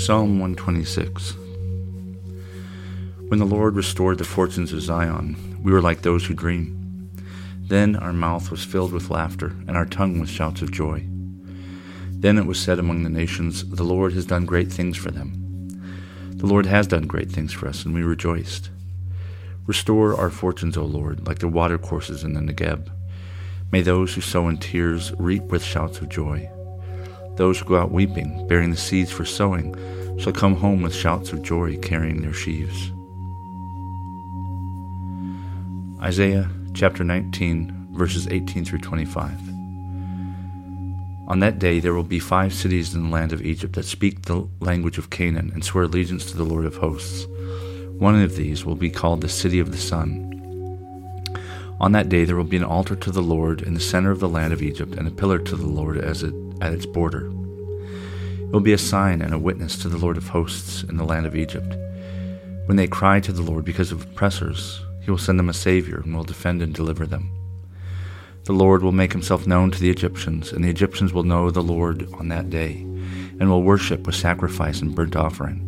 Psalm 126. When the Lord restored the fortunes of Zion, we were like those who dream. Then our mouth was filled with laughter, and our tongue with shouts of joy. Then it was said among the nations, the Lord has done great things for them. The Lord has done great things for us, and we rejoiced. Restore our fortunes, O Lord, like the watercourses in the Negeb. May those who sow in tears reap with shouts of joy. Those who go out weeping, bearing the seeds for sowing, shall come home with shouts of joy, carrying their sheaves. Isaiah chapter 19, verses 18 through 25. On that day there will be 5 cities in the land of Egypt that speak the language of Canaan and swear allegiance to the Lord of hosts. One of these will be called the City of the Sun. On that day there will be an altar to the Lord in the center of the land of Egypt, and a pillar to the Lord at its border. It will be a sign and a witness to the Lord of hosts in the land of Egypt. When they cry to the Lord because of oppressors, he will send them a Savior and will defend and deliver them. The Lord will make himself known to the Egyptians, and the Egyptians will know the Lord on that day, and will worship with sacrifice and burnt offering.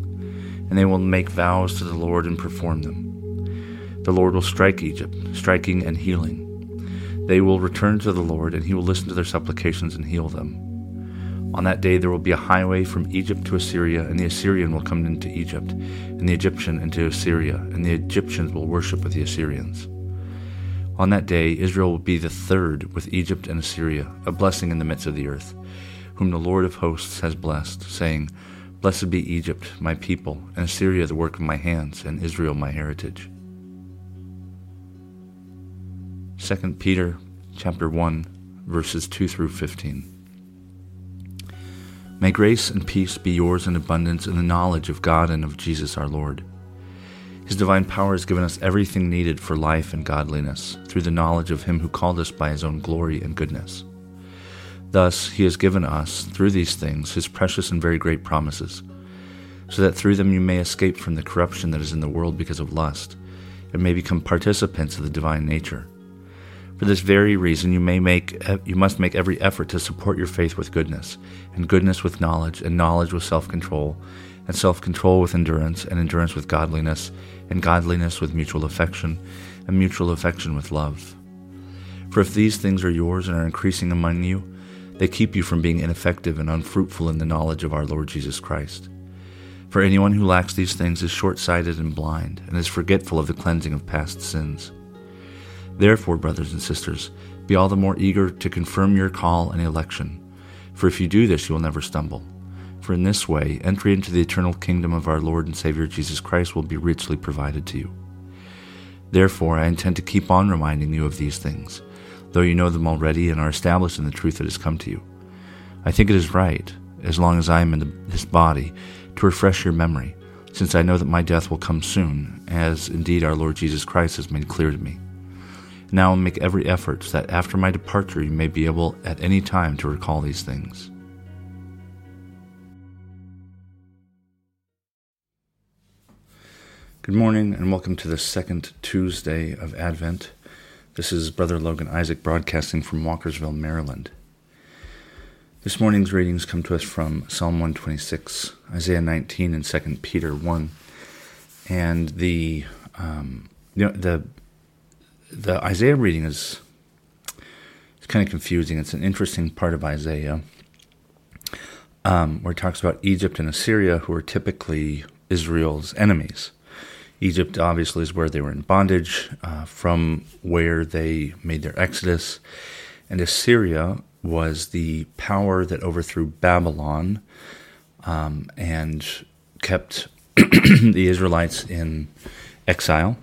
And they will make vows to the Lord and perform them. The Lord will strike Egypt, striking and healing. They will return to the Lord, and he will listen to their supplications and heal them. On that day there will be a highway from Egypt to Assyria, and the Assyrian will come into Egypt, and the Egyptian into Assyria, and the Egyptians will worship with the Assyrians. On that day Israel will be the third with Egypt and Assyria, a blessing in the midst of the earth, whom the Lord of hosts has blessed, saying, Blessed be Egypt, my people, and Assyria the work of my hands, and Israel my heritage. 2 Peter chapter 1, verses 2 through 15. May grace and peace be yours in abundance in the knowledge of God and of Jesus our Lord. His divine power has given us everything needed for life and godliness through the knowledge of him who called us by his own glory and goodness. Thus he has given us, through these things, his precious and very great promises, so that through them you may escape from the corruption that is in the world because of lust, and may become participants of the divine nature. For this very reason you must make every effort to support your faith with goodness, and goodness with knowledge, and knowledge with self-control, and self-control with endurance, and endurance with godliness, and godliness with mutual affection, and mutual affection with love. For if these things are yours and are increasing among you, they keep you from being ineffective and unfruitful in the knowledge of our Lord Jesus Christ. For anyone who lacks these things is short-sighted and blind, and is forgetful of the cleansing of past sins. Therefore, brothers and sisters, be all the more eager to confirm your call and election. For if you do this, you will never stumble. For in this way, entry into the eternal kingdom of our Lord and Savior Jesus Christ will be richly provided to you. Therefore, I intend to keep on reminding you of these things, though you know them already and are established in the truth that has come to you. I think it is right, as long as I am in this body, to refresh your memory, since I know that my death will come soon, as indeed our Lord Jesus Christ has made clear to me. Now make every effort so that after my departure you may be able at any time to recall these things. Good morning and welcome to the second Tuesday of Advent. This is Brother Logan Isaac broadcasting from Walkersville, Maryland. This morning's readings come to us from Psalm 126, Isaiah 19, and 2 Peter 1. And The Isaiah reading is kind of confusing. It's an interesting part of Isaiah where it talks about Egypt and Assyria, who are typically Israel's enemies. Egypt, obviously, is where they were in bondage, from where they made their exodus. And Assyria was the power that overthrew Babylon and kept the Israelites in exile.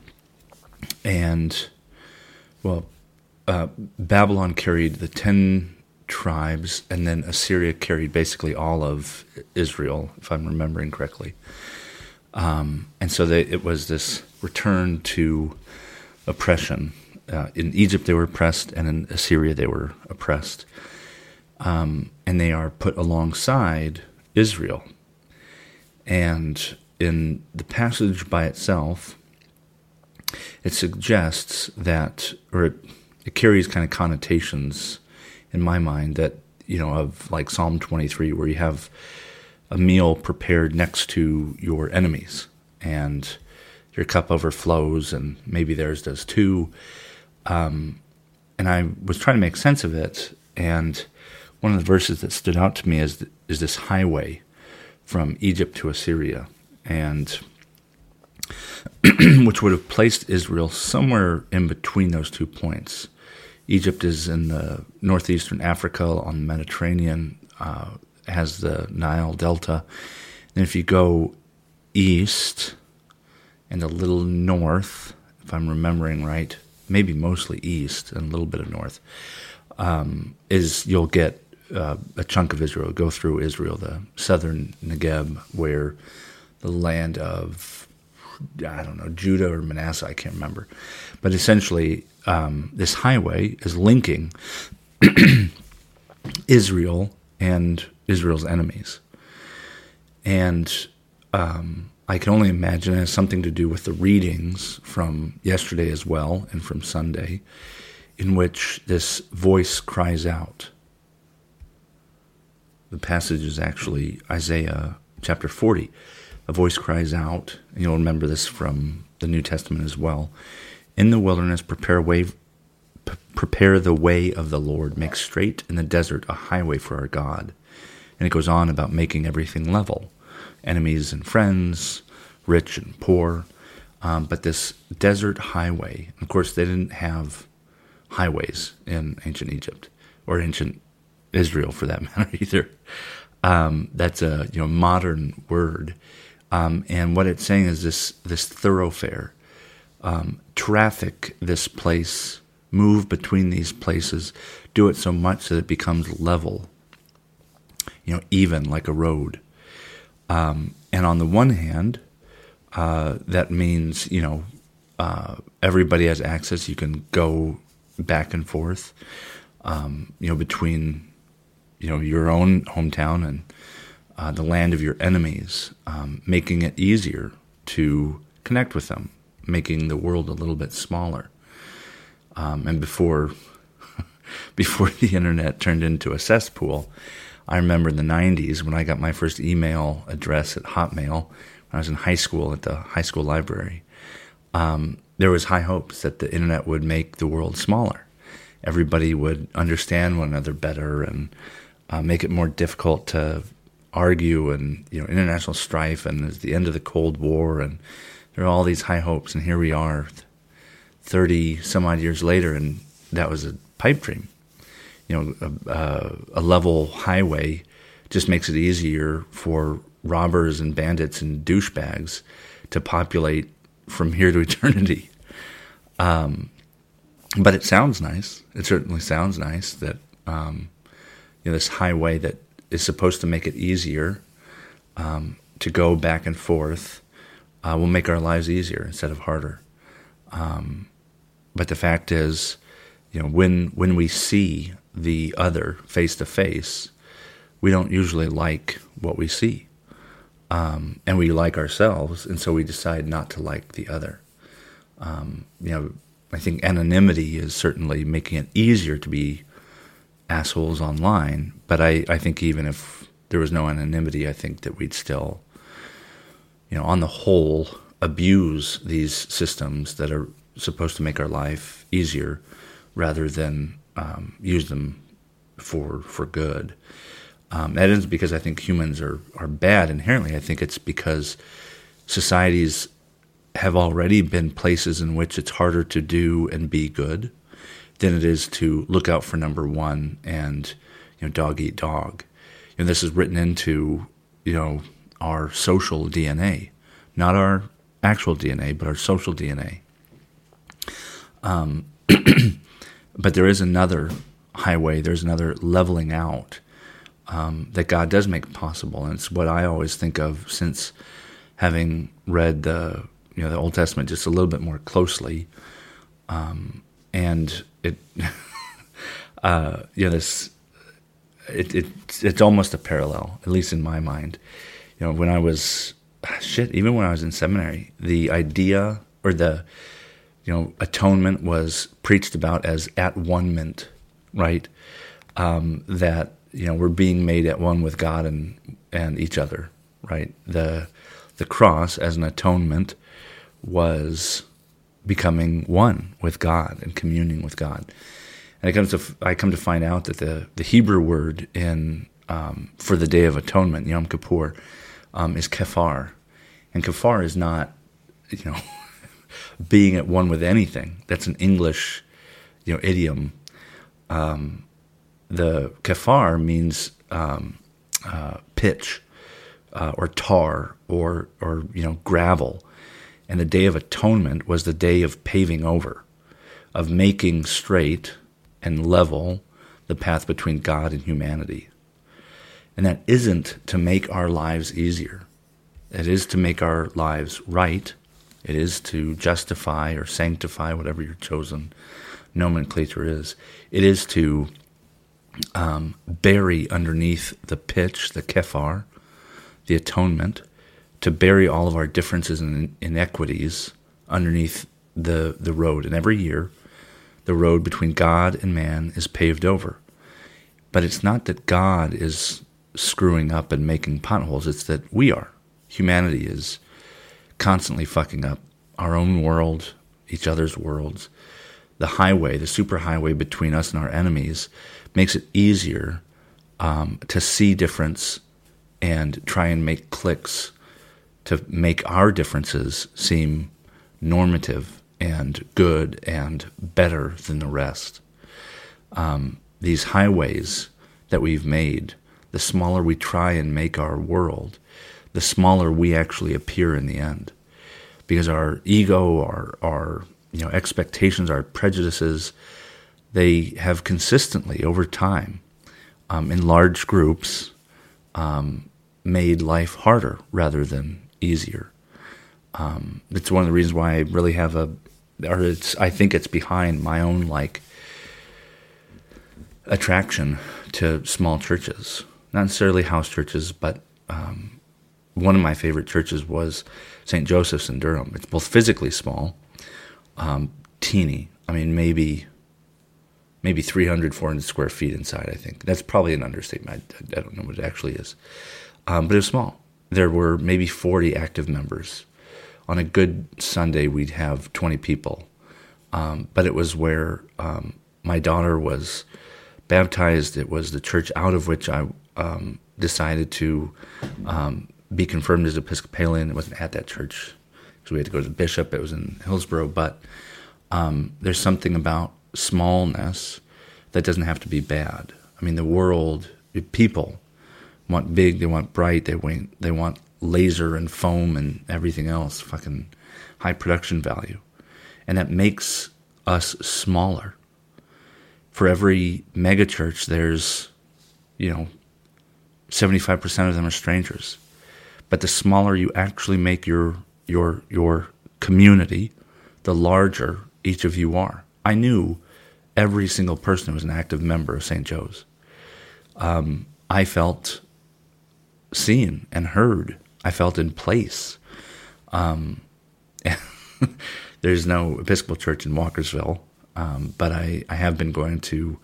Babylon carried the 10 tribes, and then Assyria carried basically all of Israel, if I'm remembering correctly. And so it was this return to oppression. In Egypt they were oppressed, and in Assyria they were oppressed. And they are put alongside Israel. And in the passage by itself, it suggests that, or it carries kind of connotations in my mind that, you know, of like Psalm 23, where you have a meal prepared next to your enemies and your cup overflows, and maybe theirs does too. And I was trying to make sense of it, and one of the verses that stood out to me is this highway from Egypt to Assyria, and which would have placed Israel somewhere in between those two points. Egypt is in the northeastern Africa on the Mediterranean, has the Nile Delta. And if you go east and a little north, if I'm remembering right, maybe mostly east and a little bit of north, you'll get a chunk of Israel, go through Israel, the southern Negev, where the land of, I don't know, Judah or Manasseh, I can't remember. But essentially, this highway is linking Israel and Israel's enemies. And I can only imagine it has something to do with the readings from yesterday as well and from Sunday, in which this voice cries out. The passage is actually Isaiah chapter 40. A voice cries out, and you'll remember this from the New Testament as well. In the wilderness, prepare the way of the Lord. Make straight in the desert a highway for our God. And it goes on about making everything level. Enemies and friends, rich and poor. But this desert highway, of course, they didn't have highways in ancient Egypt, or ancient Israel for that matter either. That's a modern word. And what it's saying is this thoroughfare, traffic this place, move between these places, do it so much that it becomes level, even like a road. And on the one hand, that means, everybody has access. You can go back and forth, between, your own hometown and the land of your enemies, making it easier to connect with them, making the world a little bit smaller. And before the internet turned into a cesspool, I remember in the 90s when I got my first email address at Hotmail when I was in high school at the high school library. There was high hopes that the internet would make the world smaller. Everybody would understand one another better and make it more difficult to argue and, international strife, and it's the end of the Cold War, and there are all these high hopes, and here we are 30 some odd years later, and that was a pipe dream. A level highway just makes it easier for robbers and bandits and douchebags to populate from here to eternity. But it sounds nice. It certainly sounds nice that this highway that is supposed to make it easier to go back and forth will make our lives easier instead of harder. But the fact is, when we see the other face to face, we don't usually like what we see, and we like ourselves, and so we decide not to like the other. I think anonymity is certainly making it easier to be assholes online, but I think even if there was no anonymity, I think that we'd still, on the whole, abuse these systems that are supposed to make our life easier rather than use them for good. That isn't because I think humans are bad inherently. I think it's because societies have already been places in which it's harder to do and be good than it is to look out for number one and, dog eat dog. This is written into, our social DNA, not our actual DNA, but our social DNA. But there is another highway, there's another leveling out that God does make possible. And it's what I always think of since having read the Old Testament just a little bit more closely. And it, it's almost a parallel, at least in my mind. You know, when I was, even when I was in seminary, the idea or the, atonement was preached about as at one-ment, right? That, we're being made at one with God and each other, right? The cross as an atonement was becoming one with God and communing with God. And I come to find out that the Hebrew word for the Day of Atonement, Yom Kippur, is kefar. And kefar is not, being at one with anything. That's an English, idiom. The kefar means pitch or tar or gravel. And the Day of Atonement was the day of paving over, of making straight and level the path between God and humanity. And that isn't to make our lives easier. It is to make our lives right. It is to justify or sanctify whatever your chosen nomenclature is. It is to bury underneath the pitch, the kefar, the atonement, to bury all of our differences and inequities underneath the road. And every year, the road between God and man is paved over. But it's not that God is screwing up and making potholes. It's that we are. Humanity is constantly fucking up our own world, each other's worlds. The highway, the superhighway between us and our enemies, makes it easier to see difference and try and make clicks to make our differences seem normative and good and better than the rest. These highways that we've made, the smaller we try and make our world, the smaller we actually appear in the end. Because our ego, our expectations, our prejudices, they have consistently over time, in large groups, made life harder rather than easier. It's one of the reasons why I really have I think it's behind my own attraction to small churches, not necessarily house churches, but one of my favorite churches was St. Joseph's in Durham. It's both physically small, teeny. I mean, maybe 300, 400 square feet inside, I think. That's probably an understatement. I don't know what it actually is. But it was small. There were maybe 40 active members. On a good Sunday, we'd have 20 people. But it was where my daughter was baptized. It was the church out of which I decided to be confirmed as Episcopalian. It wasn't at that church because we had to go to the bishop. It was in Hillsboro. But there's something about smallness that doesn't have to be bad. I mean, the world, people want big, they want bright, they want laser and foam and everything else, fucking high production value. And that makes us smaller. For every megachurch, there's, 75% of them are strangers. But the smaller you actually make your community, the larger each of you are. I knew every single person who was an active member of St. Joe's. I felt seen and heard. I felt in place. There's no Episcopal Church in Walkersville, but I have been going to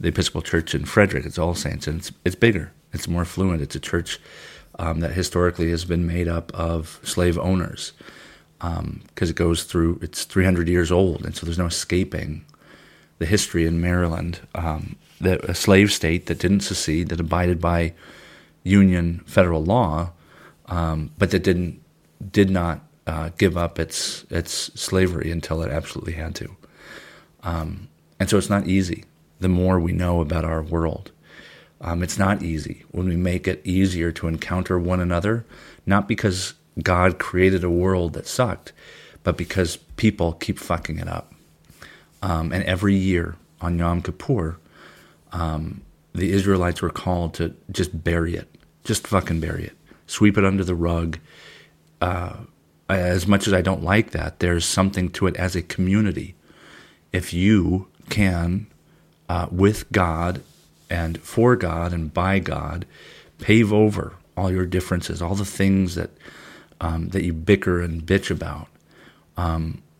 the Episcopal Church in Frederick. It's All Saints, and it's bigger. It's more fluent. It's a church that historically has been made up of slave owners because it's 300 years old, and so there's no escaping the history in Maryland, a slave state that didn't secede, that abided by Union federal law, but that did not give up its slavery until it absolutely had to. And so it's not easy. The more we know about our world, it's not easy when we make it easier to encounter one another, not because God created a world that sucked, but because people keep fucking it up. And every year on Yom Kippur, the Israelites were called to just bury it, just fucking bury it, sweep it under the rug. As much as I don't like that, there's something to it as a community. If you can, with God and for God and by God, pave over all your differences, all the things that that you bicker and bitch about,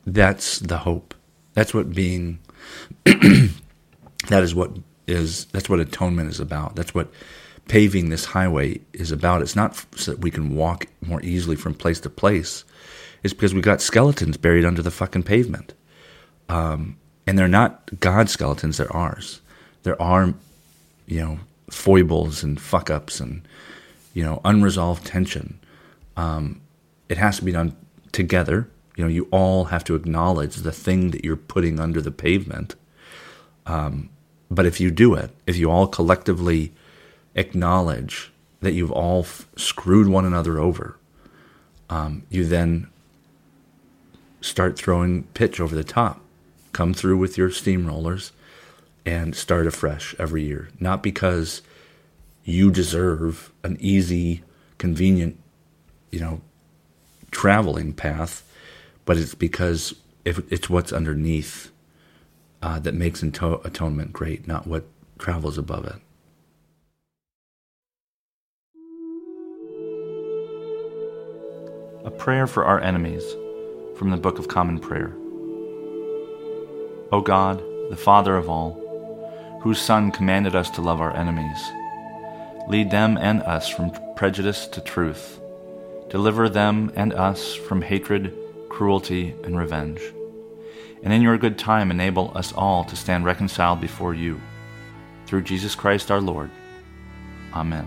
that's the hope. That's what being. That's what atonement is about. That's what paving this highway is about. It's not so that we can walk more easily from place to place. It's because we got skeletons buried under the fucking pavement. And they're not God's skeletons, they're ours. There are, foibles and fuck-ups and, unresolved tension. It has to be done together. You all have to acknowledge the thing that you're putting under the pavement. But if you do it, if you all collectively acknowledge that you've all screwed one another over, you then start throwing pitch over the top. Come through with your steamrollers and start afresh every year. Not because you deserve an easy, convenient, traveling path, but it's because it's what's underneath that makes atonement great, not what travels above it. A prayer for our enemies, from the Book of Common Prayer. O God, the Father of all, whose Son commanded us to love our enemies, lead them and us from prejudice to truth. Deliver them and us from hatred, cruelty, and revenge. And in your good time enable us all to stand reconciled before you. Through Jesus Christ our Lord. Amen.